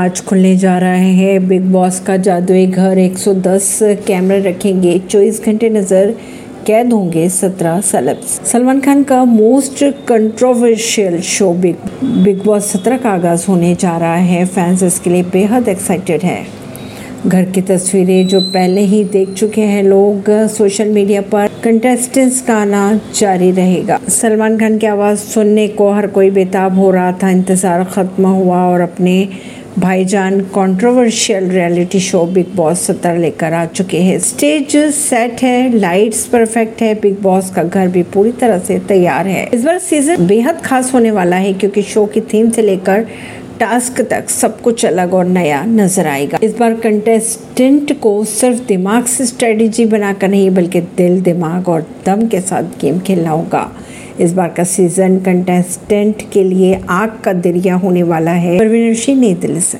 आज खुलने जा रहा है बिग बॉस का जादुई घर। 110 कैमरे रखेंगे, 24 घंटे नज़र कैद होंगे 17 सेलेब्स। सलमान खान का most controversial show big boss 17 का आगाज़ होने जा रहा है। फैंस इसके लिए बेहद एक्साइटेड हैं। घर की तस्वीरें जो पहले ही देख चुके हैं लोग, सोशल मीडिया पर कंटेस्टेंट्स का आना जारी रहेगा। सलमान खान की आवाज़ सुनने को हर कोई बेताब हो रहा था। इंतज़ार ख़त्म हुआ और अपने भाईजान controversial reality show big boss 17 लेकर आ चुके हैं। स्टेज सेट है, लाइट्स परफेक्ट है, बिग बॉस का घर भी पूरी तरह से तैयार है। इस बार सीजन बेहद खास होने वाला है क्योंकि शो की थीम से लेकर टास्क तक सब कुछ अलग और नया नजर आएगा। इस बार कंटेस्टेंट को सिर्फ दिमाग से स्ट्रेटेजी बनाकर नहीं बल्कि दिल, दिमाग और दम के साथ गेम खेलना होगा। इस बार का सीजन कंटेस्टेंट के लिए आग का दरिया होने वाला है। प्रवीण ऋषि, नई दिल्ली से।